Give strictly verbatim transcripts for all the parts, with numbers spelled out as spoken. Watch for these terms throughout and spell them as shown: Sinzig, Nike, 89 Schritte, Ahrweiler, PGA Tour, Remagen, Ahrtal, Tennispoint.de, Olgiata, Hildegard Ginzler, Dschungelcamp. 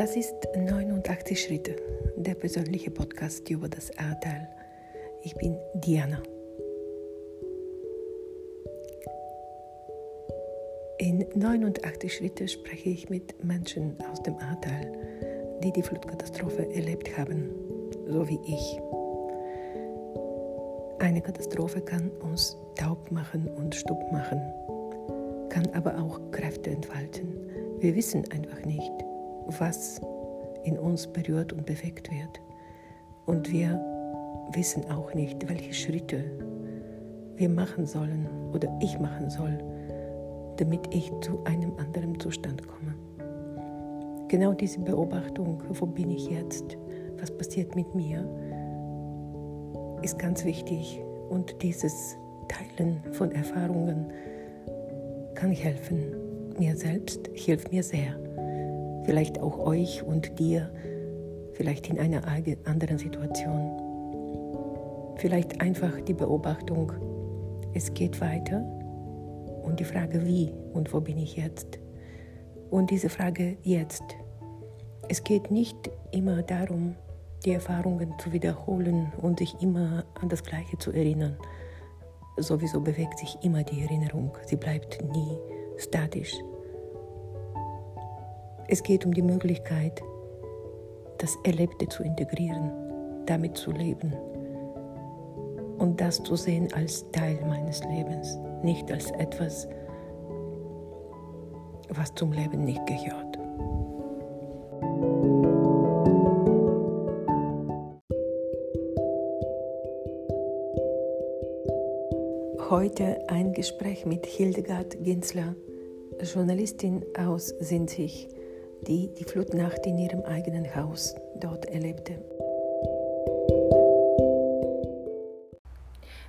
Das ist neunundachtzig Schritte, der persönliche Podcast über das Ahrtal. Ich bin Diana. In neunundachtzig Schritte spreche ich mit Menschen aus dem Ahrtal, die die Flutkatastrophe erlebt haben, so wie ich. Eine Katastrophe kann uns taub machen und stumm machen, kann aber auch Kräfte entfalten. Wir wissen einfach nicht, was in uns berührt und bewegt wird. Und wir wissen auch nicht, welche Schritte wir machen sollen oder ich machen soll, damit ich zu einem anderen Zustand komme. Genau diese Beobachtung, wo bin ich jetzt, was passiert mit mir, ist ganz wichtig. Und dieses Teilen von Erfahrungen kann helfen. Mir selbst hilft mir sehr. Vielleicht auch euch und dir, vielleicht in einer anderen Situation. Vielleicht einfach die Beobachtung, es geht weiter und die Frage, wie und wo bin ich jetzt? Und diese Frage jetzt. Es geht nicht immer darum, die Erfahrungen zu wiederholen und sich immer an das Gleiche zu erinnern. Sowieso bewegt sich immer die Erinnerung, sie bleibt nie statisch. Es geht um die Möglichkeit, das Erlebte zu integrieren, damit zu leben und das zu sehen als Teil meines Lebens, nicht als etwas, was zum Leben nicht gehört. Heute ein Gespräch mit Hildegard Ginzler, Journalistin aus Sinzig, die die Flutnacht in ihrem eigenen Haus dort erlebte.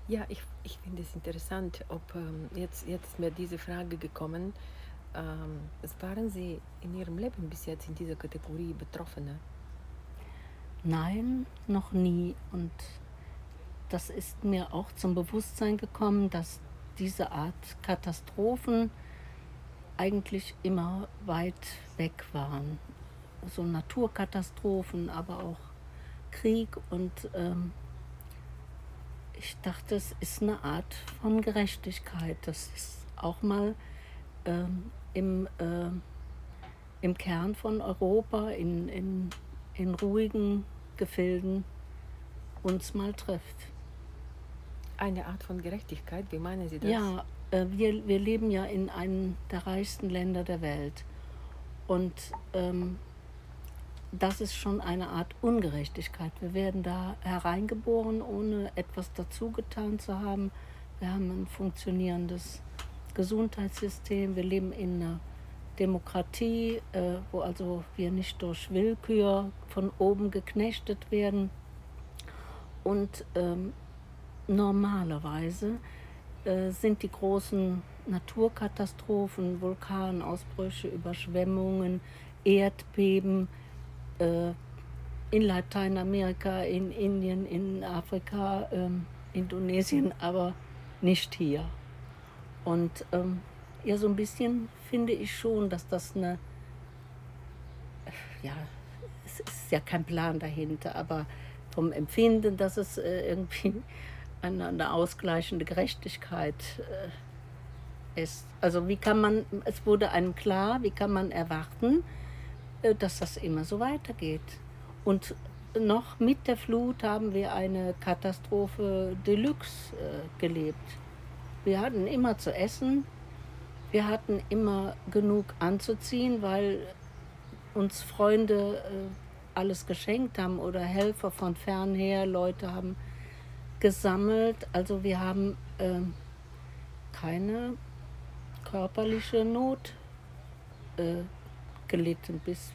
Ja, ich, ich finde es interessant, ob ähm, jetzt, jetzt ist mir diese Frage gekommen, ähm, waren Sie in Ihrem Leben bis jetzt in dieser Kategorie Betroffene? Nein, noch nie. Und das ist mir auch zum Bewusstsein gekommen, dass diese Art Katastrophen eigentlich immer weit weg waren. So Naturkatastrophen, aber auch Krieg. Und ähm, ich dachte, es ist eine Art von Gerechtigkeit, dass es auch mal ähm, im, äh, im Kern von Europa, in, in, in ruhigen Gefilden uns mal trifft. Eine Art von Gerechtigkeit, wie meinen Sie das? Ja. Wir, wir leben ja in einem der reichsten Länder der Welt und ähm, das ist schon eine Art Ungerechtigkeit. Wir werden da hereingeboren, ohne etwas dazu getan zu haben. Wir haben ein funktionierendes Gesundheitssystem, wir leben in einer Demokratie, äh, wo also wir nicht durch Willkür von oben geknechtet werden. Und ähm, normalerweise sind die großen Naturkatastrophen, Vulkanausbrüche, Überschwemmungen, Erdbeben äh, in Lateinamerika, in Indien, in Afrika, ähm, Indonesien, aber nicht hier. Und ähm, ja, so ein bisschen finde ich schon, dass das eine, ja, es ist ja kein Plan dahinter, aber vom Empfinden, dass es äh, irgendwie Eine, eine ausgleichende Gerechtigkeit äh, ist. Also wie kann man, es wurde einem klar, wie kann man erwarten, äh, dass das immer so weitergeht. Und noch mit der Flut haben wir eine Katastrophe Deluxe äh, gelebt. Wir hatten immer zu essen, wir hatten immer genug anzuziehen, weil uns Freunde äh, alles geschenkt haben oder Helfer von fernher, Leute haben gesammelt, also wir haben äh, keine körperliche Not äh, gelitten, bis,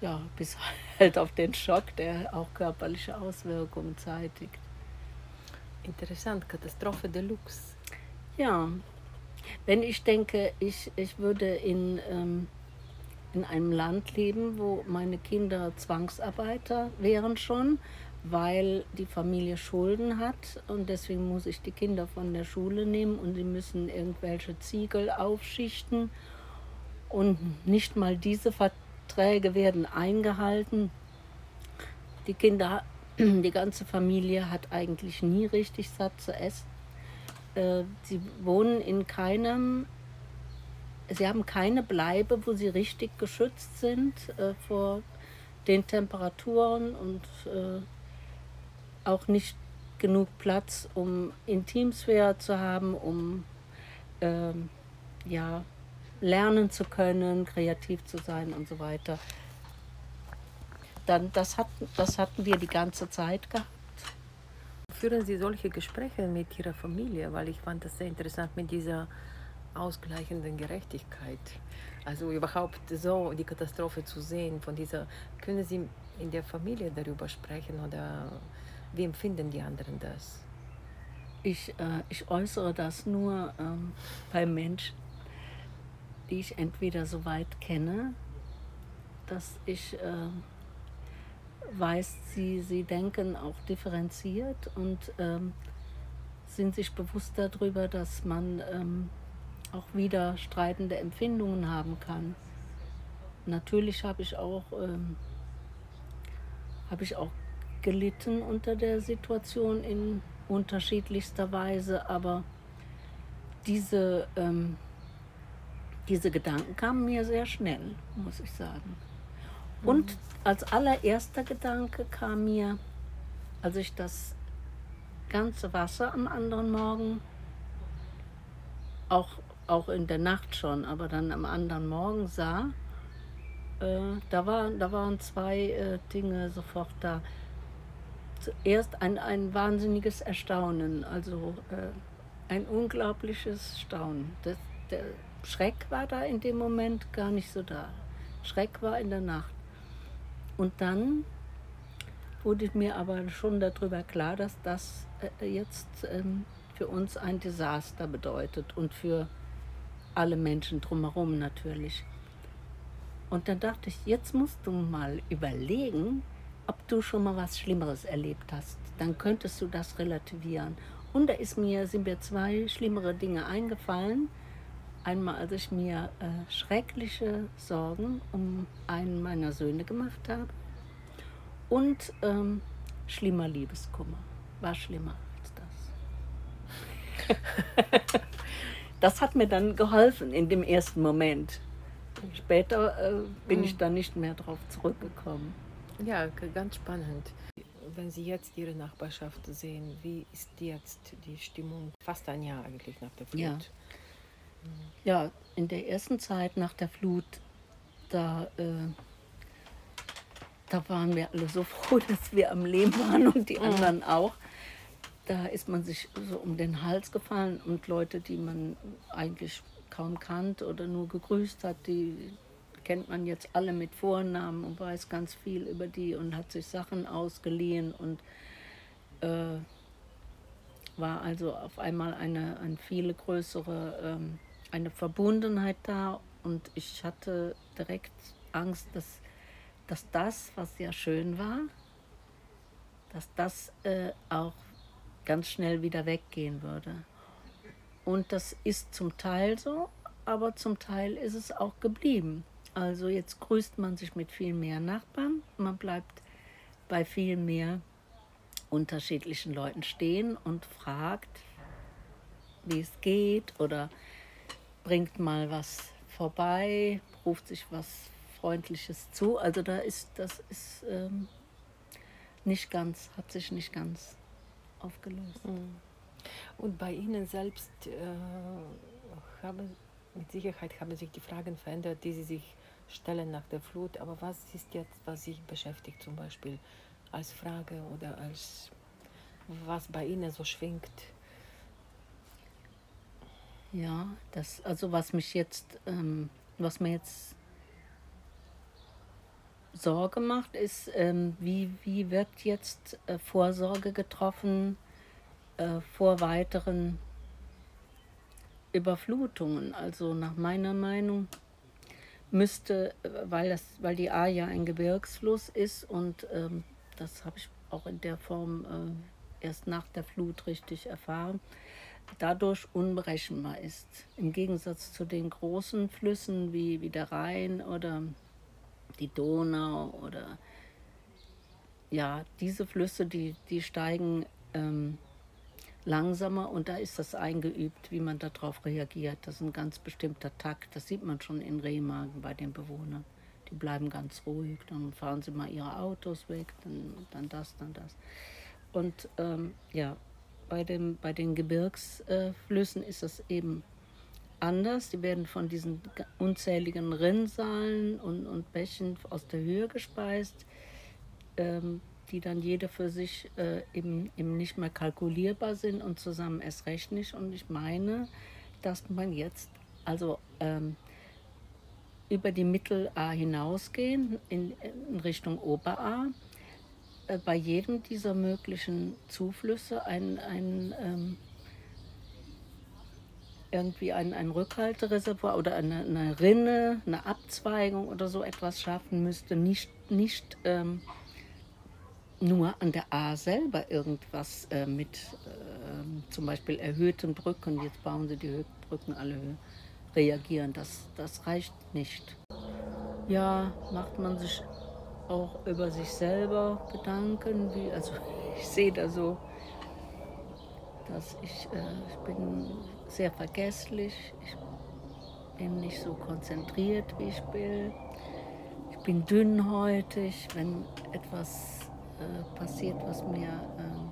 ja, bis halt auf den Schock, der auch körperliche Auswirkungen zeitigt. Interessant, Katastrophe Deluxe. Ja, wenn ich denke, ich, ich würde in, ähm, in einem Land leben, wo meine Kinder Zwangsarbeiter wären schon, weil die Familie Schulden hat und deswegen muss ich die Kinder von der Schule nehmen und sie müssen irgendwelche Ziegel aufschichten und nicht mal diese Verträge werden eingehalten. Die Kinder, die ganze Familie hat eigentlich nie richtig satt zu essen. Sie wohnen in keinem, sie haben keine Bleibe, wo sie richtig geschützt sind vor den Temperaturen und auch nicht genug Platz, um Intimsphäre zu haben, um ähm, ja, lernen zu können, kreativ zu sein und so weiter. Dann, das, hat, das hatten wir die ganze Zeit gehabt. Führen Sie solche Gespräche mit Ihrer Familie, weil ich fand das sehr interessant mit dieser ausgleichenden Gerechtigkeit. Also überhaupt so die Katastrophe zu sehen, von dieser, können Sie in der Familie darüber sprechen oder wie empfinden die anderen das? Ich, äh, ich äußere das nur ähm, bei Menschen, die ich entweder so weit kenne, dass ich äh, weiß, sie, sie denken auch differenziert und ähm, sind sich bewusst darüber, dass man ähm, auch wieder streitende Empfindungen haben kann. Natürlich habe ich auch, ähm, habe ich auch gelitten unter der Situation in unterschiedlichster Weise, aber diese, ähm, diese Gedanken kamen mir sehr schnell, muss ich sagen. Und als allererster Gedanke kam mir, als ich das ganze Wasser am anderen Morgen, auch, auch in der Nacht schon, aber dann am anderen Morgen sah, äh, da, war, da waren zwei äh, Dinge sofort da. Zuerst ein, ein wahnsinniges Erstaunen, also äh, ein unglaubliches Staunen. Das, der Schreck war da in dem Moment gar nicht so da. Schreck war in der Nacht. Und dann wurde mir aber schon darüber klar, dass das äh, jetzt äh, für uns ein Desaster bedeutet und für alle Menschen drumherum natürlich. Und dann dachte ich, jetzt musst du mal überlegen, ob du schon mal was Schlimmeres erlebt hast, dann könntest du das relativieren. Und da ist mir, sind mir zwei schlimmere Dinge eingefallen. Einmal, als ich mir äh, schreckliche Sorgen um einen meiner Söhne gemacht habe und ähm, schlimmer Liebeskummer. War schlimmer als das. Das hat mir dann geholfen in dem ersten Moment. Später äh, bin ich dann nicht mehr drauf zurückgekommen. Ja, ganz spannend. Wenn Sie jetzt Ihre Nachbarschaft sehen, wie ist jetzt die Stimmung? Fast ein Jahr eigentlich nach der Flut. Ja, ja, in der ersten Zeit nach der Flut, da, äh, da waren wir alle so froh, dass wir am Leben waren und die anderen auch. Da ist man sich so um den Hals gefallen und Leute, die man eigentlich kaum kannte oder nur gegrüßt hat, die kennt man jetzt alle mit Vornamen und weiß ganz viel über die und hat sich Sachen ausgeliehen und äh, war also auf einmal eine, eine viel größere ähm, eine Verbundenheit da und ich hatte direkt Angst, dass, dass das, was ja schön war, dass das äh, auch ganz schnell wieder weggehen würde. Und das ist zum Teil so, aber zum Teil ist es auch geblieben. Also jetzt grüßt man sich mit viel mehr Nachbarn, man bleibt bei viel mehr unterschiedlichen Leuten stehen und fragt, wie es geht oder bringt mal was vorbei, ruft sich was Freundliches zu. Also da ist, das ist ähm, nicht ganz, hat sich nicht ganz aufgelöst. Und bei Ihnen selbst äh, haben, mit Sicherheit haben sich die Fragen verändert, die Sie sich stellen nach der Flut, aber was ist jetzt, was Sie beschäftigt zum Beispiel als Frage oder als was bei Ihnen so schwingt? Ja, das, also was mich jetzt, ähm, was mir jetzt Sorge macht, ist, ähm, wie, wie wird jetzt äh, Vorsorge getroffen äh, vor weiteren Überflutungen. Also nach meiner Meinung müsste, weil, das, weil die Ahr ja ein Gebirgsfluss ist und ähm, das habe ich auch in der Form äh, erst nach der Flut richtig erfahren, dadurch unberechenbar ist. Im Gegensatz zu den großen Flüssen wie, wie der Rhein oder die Donau oder ja, diese Flüsse, die, die steigen ähm, langsamer und da ist das eingeübt, wie man darauf reagiert. Das ist ein ganz bestimmter Takt, das sieht man schon in Remagen bei den Bewohnern. Die bleiben ganz ruhig, dann fahren sie mal ihre Autos weg, dann, dann das, dann das. Und ähm, ja, bei, dem, bei den Gebirgsflüssen äh, ist das eben anders. Die werden von diesen unzähligen Rinnsalen und, und Bächen aus der Höhe gespeist, ähm, die dann jede für sich äh, eben, eben nicht mehr kalkulierbar sind und zusammen erst recht nicht. Und ich meine, dass man jetzt, also ähm, über die Mittelahr hinausgehen, in, in Richtung Oberahr, äh, bei jedem dieser möglichen Zuflüsse ein, ein, ähm, irgendwie ein, ein Rückhaltereservoir oder eine, eine Rinne, eine Abzweigung oder so etwas schaffen müsste, nicht, nicht ähm, nur an der Ahr selber irgendwas äh, mit äh, zum Beispiel erhöhtem Brücken, jetzt bauen sie die Brücken alle höher. Reagieren, das, das reicht nicht. Ja, macht man sich auch über sich selber Gedanken, wie, also ich sehe da so, dass ich, äh, ich bin sehr vergesslich, ich bin nicht so konzentriert, wie ich will, ich bin dünnhäutig, wenn etwas äh, passiert, was mir äh,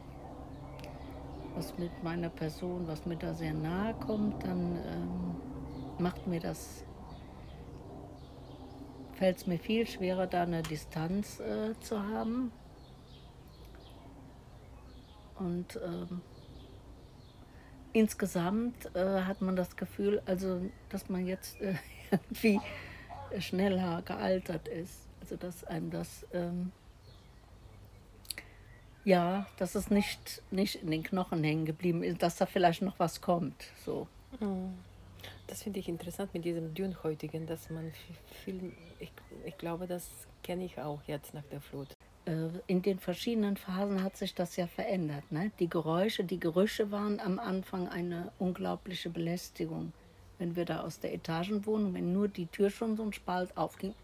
was mit meiner Person, was mir da sehr nahe kommt, dann ähm, macht mir das, fällt es mir viel schwerer, da eine Distanz äh, zu haben. Und ähm, insgesamt äh, hat man das Gefühl, also, dass man jetzt äh, irgendwie schneller gealtert ist. Also, dass einem das, ähm, ja, dass es nicht, nicht in den Knochen hängen geblieben ist, dass da vielleicht noch was kommt, so. Mhm. Das finde ich interessant mit diesem Dünnhäutigen, dass man viel, ich, ich glaube, das kenne ich auch jetzt nach der Flut. In den verschiedenen Phasen hat sich das ja verändert, ne? Die Geräusche, die Gerüche waren am Anfang eine unglaubliche Belästigung. Wenn wir da aus der Etagenwohnung, wenn nur die Tür schon so ein Spalt aufging,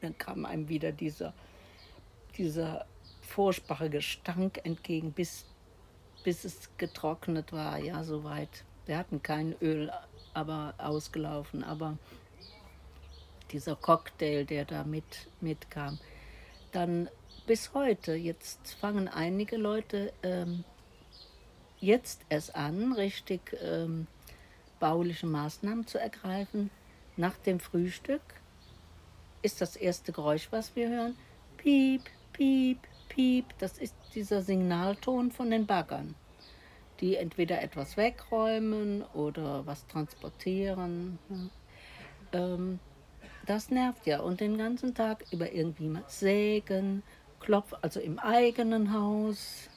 dann kam einem wieder dieser, dieser furchtbare Gestank entgegen, bis, bis es getrocknet war, ja, soweit. Wir hatten kein Öl, aber ausgelaufen, aber dieser Cocktail, der da mit, mitkam. Dann bis heute, jetzt fangen einige Leute ähm, jetzt erst an, richtig ähm, bauliche Maßnahmen zu ergreifen. Nach dem Frühstück ist das erste Geräusch, was wir hören, piep, piep, piep. Das ist dieser Signalton von den Baggern, die entweder etwas wegräumen oder was transportieren. Ähm, das nervt ja. Und den ganzen Tag über irgendwie mal sägen, klopfen, also im eigenen Haus,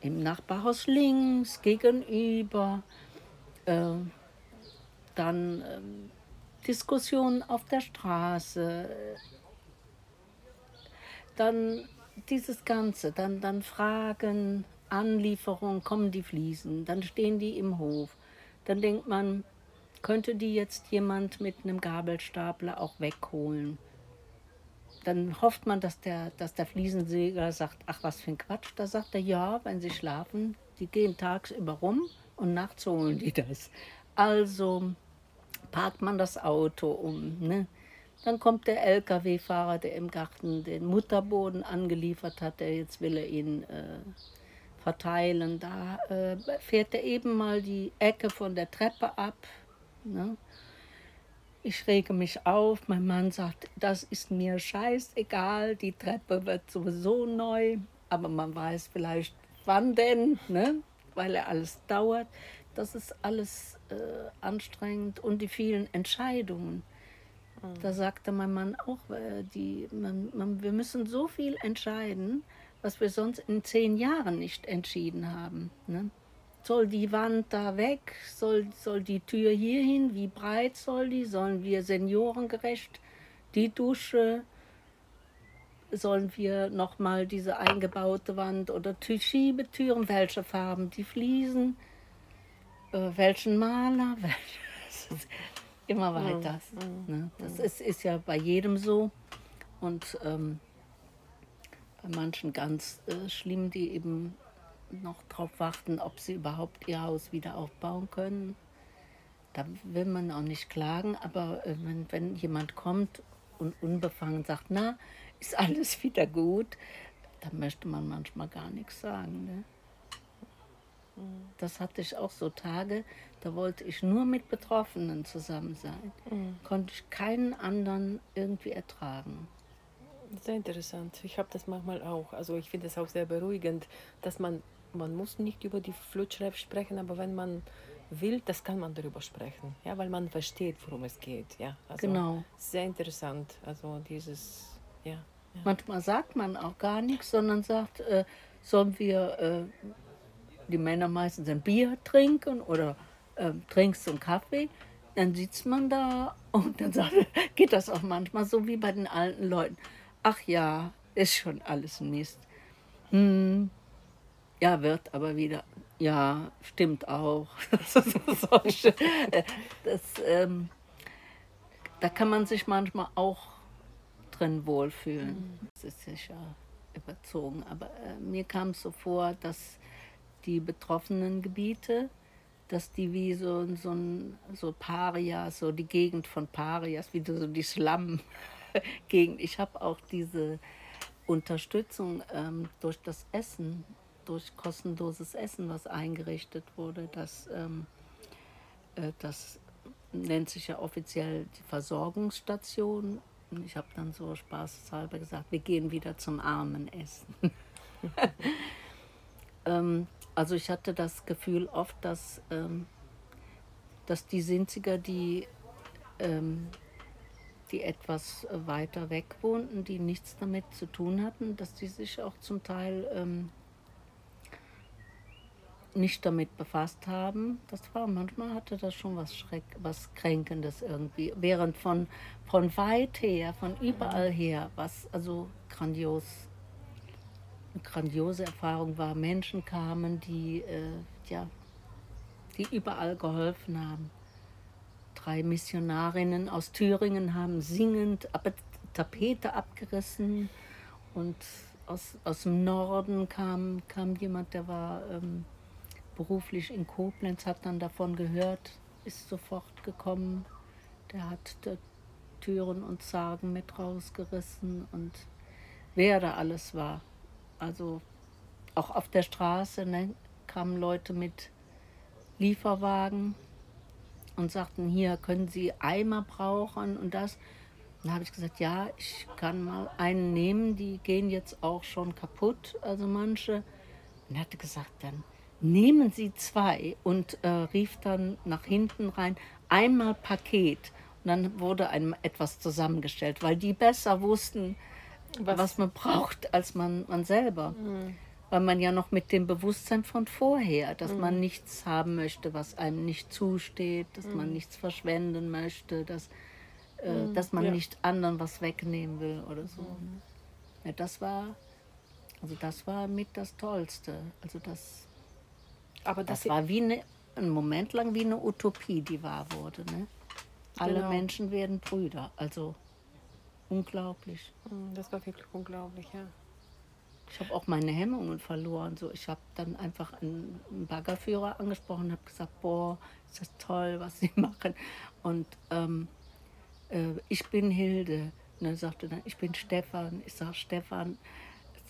im Nachbarhaus links, gegenüber. Ähm, dann ähm, Diskussionen auf der Straße. Dann dieses Ganze, dann, dann Fragen. Anlieferung, kommen die Fliesen, dann stehen die im Hof. Dann denkt man, könnte die jetzt jemand mit einem Gabelstapler auch wegholen? Dann hofft man, dass der, dass der Fliesensäger sagt, ach was für ein Quatsch. Da sagt er, ja, wenn sie schlafen, die gehen tagsüber rum und nachts holen die das. Also parkt man das Auto um, ne? Dann kommt der L K W-Fahrer, der im Garten den Mutterboden angeliefert hat, der jetzt will er ihn äh, verteilen, da äh, fährt er eben mal die Ecke von der Treppe ab, ne? Ich rege mich auf, mein Mann sagt, das ist mir scheißegal, die Treppe wird sowieso neu, aber man weiß vielleicht wann denn, ne? Weil er alles dauert, das ist alles äh, anstrengend und die vielen Entscheidungen. Mhm. Da sagte mein Mann auch, äh, die, man, man, wir müssen so viel entscheiden, was wir sonst in zehn Jahren nicht entschieden haben. Ne? Soll die Wand da weg? Soll, soll die Tür hierhin? Wie breit soll die? Sollen wir seniorengerecht die Dusche? Sollen wir nochmal diese eingebaute Wand oder Schiebetüren? Welche Farben die Fliesen? Äh, welchen Maler? Immer weiter. Ne? Das ist, ist ja bei jedem so. und ähm, bei manchen ganz äh, schlimm, die eben noch darauf warten, ob sie überhaupt ihr Haus wieder aufbauen können. Da will man auch nicht klagen, aber äh, wenn, wenn jemand kommt und unbefangen sagt, na, ist alles wieder gut, dann möchte man manchmal gar nichts sagen. Ne? Das hatte ich auch so Tage, da wollte ich nur mit Betroffenen zusammen sein. Mhm. Konnte ich keinen anderen irgendwie ertragen. Sehr interessant. Ich habe das manchmal auch. Also ich finde es auch sehr beruhigend, dass man, man muss nicht über die Flutschrift sprechen, aber wenn man will, das kann man darüber sprechen, ja, weil man versteht, worum es geht. Ja, also genau. Sehr interessant. Also dieses, ja, ja. Manchmal sagt man auch gar nichts, sondern sagt, äh, sollen wir... Äh, die Männer meistens ein Bier trinken oder äh, trinkst du einen Kaffee, dann sitzt man da und dann sagt, geht das auch manchmal so wie bei den alten Leuten. Ach ja, ist schon alles ein Mist. Hm, ja, wird aber wieder, ja, stimmt auch. Das, ähm, da kann man sich manchmal auch drin wohlfühlen. Das ist sicher überzogen, aber äh, mir kam es so vor, dass die betroffenen Gebiete, dass die wie so, so, so Parias, so die Gegend von Parias, wie so die Slum-Gegend. Ich habe auch diese Unterstützung ähm, durch das Essen, durch kostenloses Essen, was eingerichtet wurde. Das, ähm, äh, das nennt sich ja offiziell die Versorgungsstation. Und ich habe dann so spaßeshalber gesagt, wir gehen wieder zum armen Essen. ähm, Also ich hatte das Gefühl oft, dass, ähm, dass die Sinziger, die, ähm, die etwas weiter weg wohnten, die nichts damit zu tun hatten, dass die sich auch zum Teil ähm, nicht damit befasst haben. Das war, manchmal hatte das schon was, Schreck, was Kränkendes irgendwie, während von, von weit her, von überall her, was also grandios war. Eine grandiose Erfahrung war, Menschen kamen, die, äh, ja, die überall geholfen haben. Drei Missionarinnen aus Thüringen haben singend ab Tapete abgerissen und aus, aus dem Norden kam, kam jemand, der war ähm, beruflich in Koblenz, hat dann davon gehört, ist sofort gekommen, der hat der Türen und Zargen mit rausgerissen und wer da alles war. Also auch auf der Straße, ne, kamen Leute mit Lieferwagen und sagten, hier können Sie Eimer brauchen und das. Dann habe ich gesagt, ja, ich kann mal einen nehmen, die gehen jetzt auch schon kaputt, also manche. Und er hatte gesagt, dann nehmen Sie zwei und äh, rief dann nach hinten rein, einmal Paket. Und dann wurde einem etwas zusammengestellt, weil die besser wussten, Was? was man braucht, als man, man selber. Mhm. Weil man ja noch mit dem Bewusstsein von vorher, dass mhm. man nichts haben möchte, was einem nicht zusteht, dass mhm. man nichts verschwenden möchte, dass, äh, mhm. dass man ja. nicht anderen was wegnehmen will oder so. Mhm. Ja, das war, also das war mit das Tollste. Also das, Aber das, das war wie eine, einen Moment lang wie eine Utopie, die wahr wurde. Ne? Alle genau. Menschen werden Brüder, also... Unglaublich. Das war wirklich unglaublich, ja. Ich habe auch meine Hemmungen verloren. So, ich habe dann einfach einen Baggerführer angesprochen und habe gesagt, boah, ist das toll, was Sie machen. Und ähm, äh, ich bin Hilde. Und er sagte dann, ich bin Stefan. Ich sage, Stefan,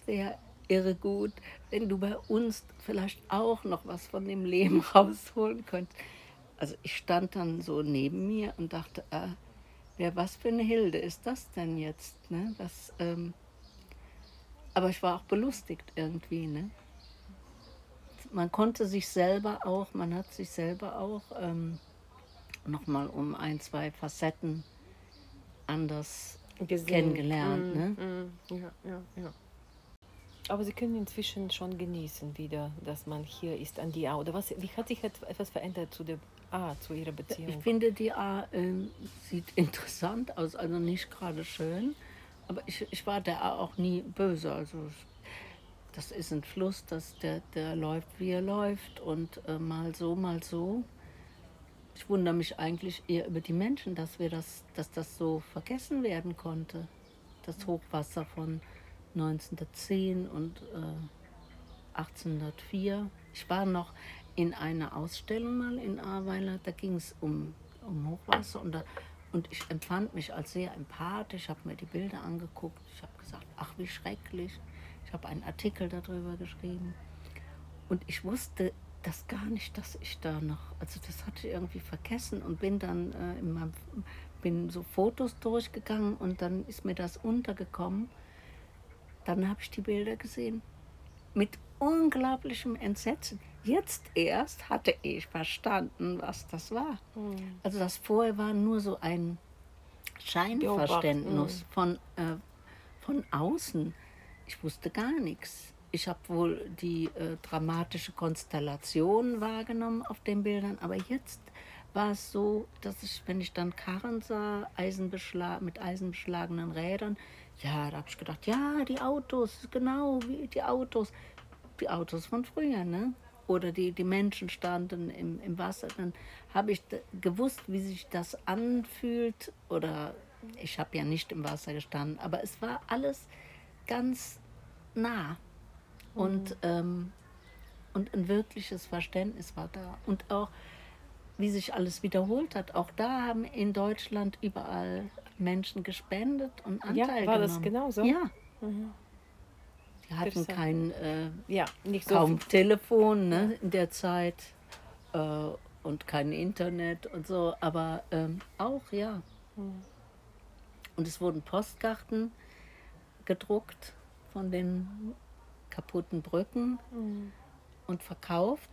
es wäre irre gut, wenn du bei uns vielleicht auch noch was von dem Leben rausholen könntest. Also ich stand dann so neben mir und dachte, äh, ja, was für eine Hilde ist das denn jetzt? Ne? Das, ähm, aber ich war auch belustigt irgendwie. Ne? Man konnte sich selber auch, man hat sich selber auch ähm, nochmal um ein, zwei Facetten anders gesehen. kennengelernt. Mm, ne? mm, ja, ja, ja. Aber Sie können inzwischen schon genießen wieder, dass man hier ist an die A. Oder was, wie hat sich etwas verändert zu der Ah, zu ihrer Beziehung? Ich finde, die A äh, sieht interessant aus, also nicht gerade schön. Aber ich, ich war der A auch nie böse. Also das ist ein Fluss, das, der, der läuft, wie er läuft. Und äh, mal so, mal so. Ich wundere mich eigentlich eher über die Menschen, dass wir das, dass das so vergessen werden konnte. das Hochwasser von neunzehnhundertzehn und äh, achtzehnhundertvier. Ich war noch in einer Ausstellung mal in Ahrweiler, da ging es um, um Hochwasser und, da, und ich empfand mich als sehr empathisch, habe mir die Bilder angeguckt, ich habe gesagt, ach wie schrecklich, ich habe einen Artikel darüber geschrieben und ich wusste das gar nicht, dass ich da noch, also das hatte ich irgendwie vergessen und bin dann äh, in meinem, bin so Fotos durchgegangen und dann ist mir das untergekommen. Dann habe ich die Bilder gesehen mit unglaublichem Entsetzen. Jetzt erst hatte ich verstanden, was das war. Mhm. Also das vorher war nur so ein Scheinverständnis von, äh, von außen. Ich wusste gar nichts. Ich habe wohl die äh, dramatische Konstellation wahrgenommen auf den Bildern, aber jetzt war es so, dass ich, wenn ich dann Karren sah, Eisenbeschlag, mit eisenbeschlagenen Rädern, ja, da habe ich gedacht, ja, die Autos, genau, wie die Autos, die Autos von früher, ne? Oder die, die Menschen standen im, im Wasser, dann habe ich gewusst, wie sich das anfühlt, oder ich habe ja nicht im Wasser gestanden, aber es war alles ganz nah. Und, ähm, und ein wirkliches Verständnis war da. Und auch, wie sich alles wiederholt hat. Auch da haben in Deutschland überall Menschen gespendet und Anteil genommen. Ja, war das genauso? Ja. Mhm. Die hatten kein, äh, ja, nicht so kaum viel Telefon, ne, in der Zeit äh, und kein Internet und so. Aber ähm, auch, ja. Mhm. Und es wurden Postkarten gedruckt von den kaputten Brücken, mhm, und verkauft,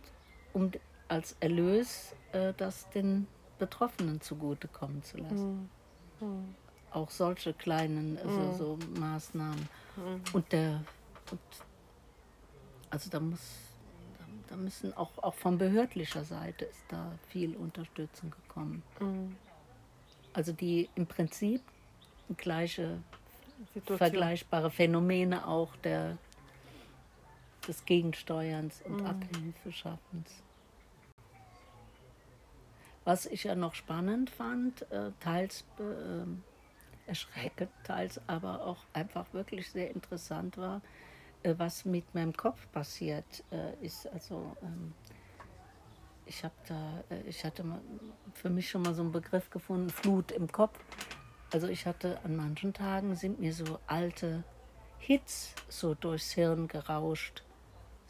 um als Erlös äh, das den Betroffenen zugutekommen zu lassen. Mhm. Mhm. Auch solche kleinen, also, mhm, so Maßnahmen. Mhm. Und der, und, also da muss, da müssen auch, auch von behördlicher Seite ist da viel Unterstützung gekommen. Mhm. Also die im Prinzip gleiche, Situation, vergleichbare Phänomene auch der des Gegensteuerns und, mhm, Abhilfeschaffens. Was ich ja noch spannend fand, teils erschreckend, teils aber auch einfach wirklich sehr interessant war, was mit meinem Kopf passiert ist. Also ich habe da, ich hatte für mich schon mal so einen Begriff gefunden, Flut im Kopf. Also ich hatte an manchen Tagen, sind mir so alte Hits so durchs Hirn gerauscht.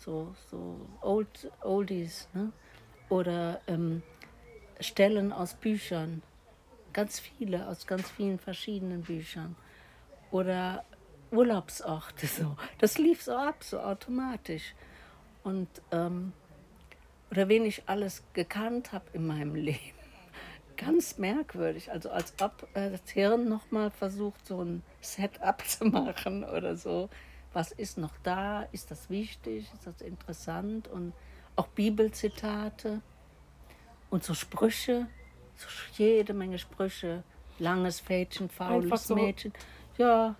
So, so old, Oldies, ne? Oder ähm, Stellen aus Büchern, ganz viele, aus ganz vielen verschiedenen Büchern. Oder Urlaubsorte, so. Das lief so ab, so automatisch. Und, ähm, oder wen ich alles gekannt habe in meinem Leben. Ganz merkwürdig, also als ob äh, das Hirn nochmal versucht, so ein Setup zu machen oder so. Was ist noch da? Ist das wichtig? Ist das interessant? Und auch Bibelzitate und so Sprüche, so jede Menge Sprüche. Langes Fädchen, faules so. Mädchen. Ja,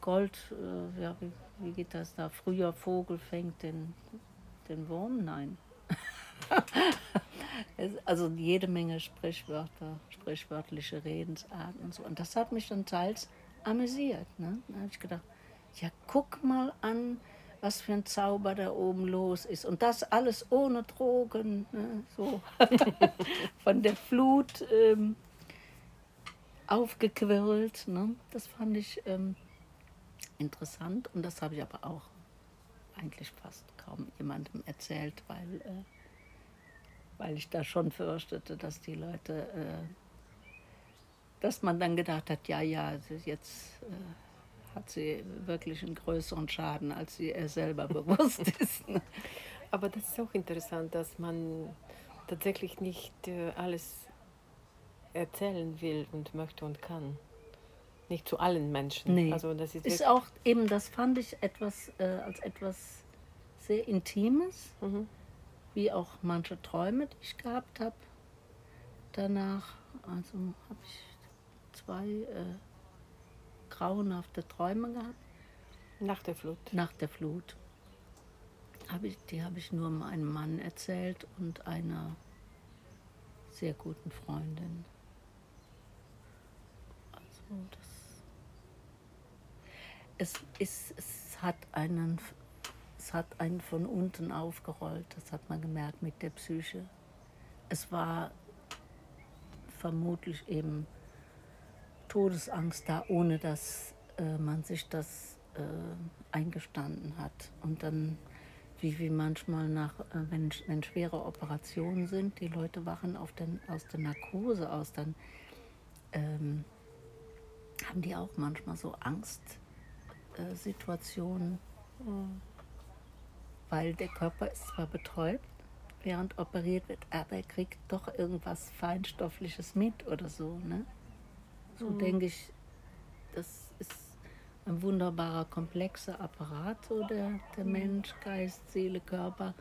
Gold, äh, ja, wie, wie geht das da? Früher Vogel fängt den, den Wurm? Nein. Also jede Menge Sprichwörter, sprichwörtliche Redensarten und so. Und das hat mich dann teils amüsiert, ne? Da habe ich gedacht, ja, guck mal an, was für ein Zauber da oben los ist. Und das alles ohne Drogen, ne? So von der Flut ähm, aufgequirlt, ne? Das fand ich ähm, interessant. Und das habe ich aber auch eigentlich fast kaum jemandem erzählt, weil, äh, weil ich da schon fürchtete, dass die Leute... Äh, dass man dann gedacht hat, ja, ja, jetzt äh, hat sie wirklich einen größeren Schaden, als sie ihr selber bewusst ist. Ne? Aber das ist auch interessant, dass man tatsächlich nicht äh, alles erzählen will und möchte und kann. Nicht zu allen Menschen. Nee. Also das ist, ist auch eben, das fand ich etwas äh, als etwas sehr Intimes, mhm, wie auch manche Träume, die ich gehabt habe. Danach, also habe ich zwei äh, grauenhafte Träume gehabt. Nach der Flut? Nach der Flut. Hab ich, die habe ich nur einem Mann erzählt und einer sehr guten Freundin. Also das es, ist, es, hat einen, es hat einen von unten aufgerollt, das hat man gemerkt mit der Psyche. Es war vermutlich eben Todesangst da, ohne dass äh, man sich das äh, eingestanden hat. Und dann, wie, wie manchmal, nach, äh, wenn, wenn schwere Operationen sind, die Leute wachen auf den, aus der Narkose aus, dann ähm, haben die auch manchmal so Angstsituationen, äh, weil der Körper ist zwar betäubt, während operiert wird, aber er kriegt doch irgendwas Feinstoffliches mit oder so, ne? So mhm. denke ich, das ist ein wunderbarer, komplexer Apparat, so der, der Mensch, Geist, Seele, Körper,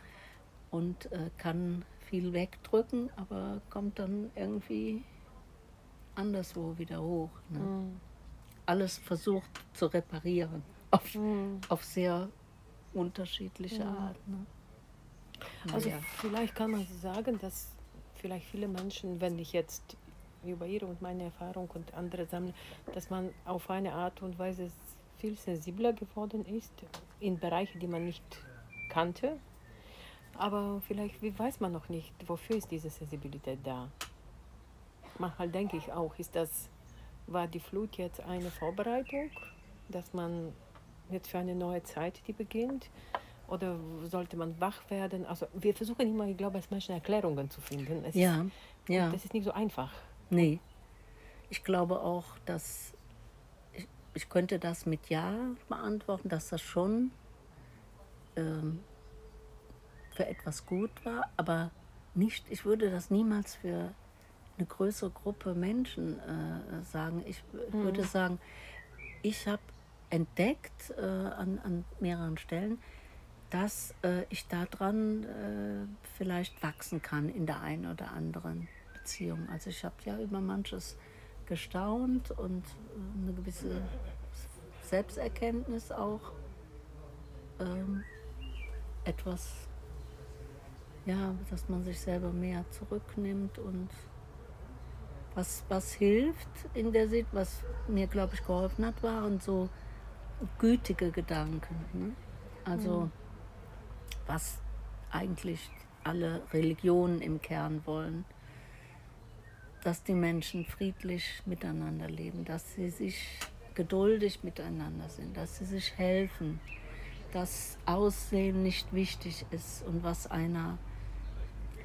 und äh, kann viel wegdrücken, aber kommt dann irgendwie anderswo wieder hoch, ne? Mhm. Alles versucht zu reparieren, auf, mhm. auf sehr unterschiedliche mhm. Art, ne? Also ja. Vielleicht kann man sagen, dass vielleicht viele Menschen, wenn ich jetzt über ihre und meine Erfahrung und andere sammle, dass man auf eine Art und Weise viel sensibler geworden ist in Bereiche, die man nicht kannte. Aber vielleicht wie weiß man noch nicht, wofür ist diese Sensibilität da. Manchmal denke ich auch, ist das, war die Flut jetzt eine Vorbereitung, dass man jetzt für eine neue Zeit, die beginnt, oder sollte man wach werden? Also wir versuchen immer, ich glaube, als Menschen Erklärungen zu finden. Es ja, ist, ja. Das ist nicht so einfach. Nee. Ich glaube auch, dass ich, ich könnte das mit Ja beantworten, dass das schon ähm, für etwas gut war, aber nicht, ich würde das niemals für eine größere Gruppe Menschen äh, sagen. Ich mhm. würde sagen, ich habe entdeckt äh, an, an mehreren Stellen, dass äh, ich daran äh, vielleicht wachsen kann in der einen oder anderen Beziehung. Also ich habe ja über manches gestaunt und äh, eine gewisse Selbsterkenntnis auch ähm, etwas, ja, dass man sich selber mehr zurücknimmt und was, was hilft in der Sicht, was mir, glaube ich, geholfen hat, waren so gütige Gedanken, ne? Also mhm. was eigentlich alle Religionen im Kern wollen, dass die Menschen friedlich miteinander leben, dass sie sich geduldig miteinander sind, dass sie sich helfen, dass Aussehen nicht wichtig ist und was einer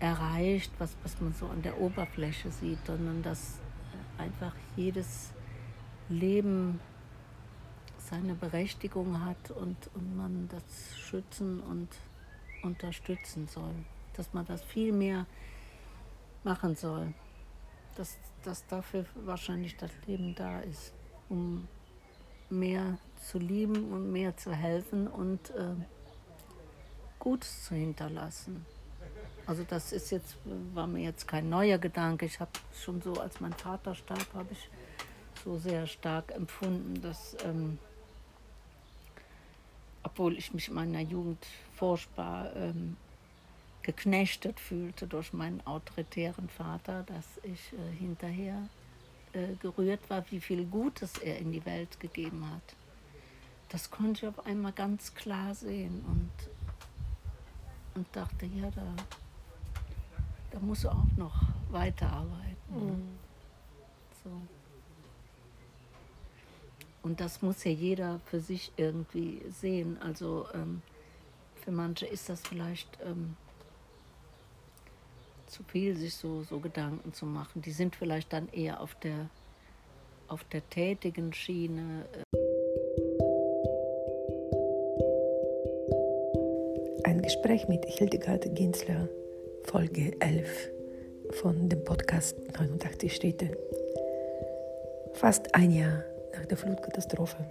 erreicht, was, was man so an der Oberfläche sieht, sondern dass einfach jedes Leben seine Berechtigung hat und, und man das schützen und unterstützen soll, dass man das viel mehr machen soll, dass, dass dafür wahrscheinlich das Leben da ist, um mehr zu lieben und mehr zu helfen und äh, Gutes zu hinterlassen. Also das ist jetzt, war mir jetzt kein neuer Gedanke. Ich habe schon so, als mein Vater starb, habe ich so sehr stark empfunden, dass ähm, obwohl ich mich in meiner Jugend furchtbar ähm, geknechtet fühlte durch meinen autoritären Vater, dass ich äh, hinterher äh, gerührt war, wie viel Gutes er in die Welt gegeben hat. Das konnte ich auf einmal ganz klar sehen und, und dachte, ja, da, da muss er auch noch weiterarbeiten. Mhm. So. Und das muss ja jeder für sich irgendwie sehen. Also ähm, für manche ist das vielleicht ähm, zu viel, sich so, so Gedanken zu machen. Die sind vielleicht dann eher auf der, auf der tätigen Schiene. Ein Gespräch mit Hildegard Ginzler, Folge elf von dem Podcast neunundachtzig Schritte. Fast ein Jahr nach der Flutkatastrophe.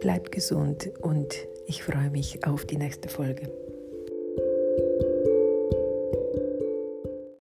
Bleibt gesund und ich freue mich auf die nächste Folge.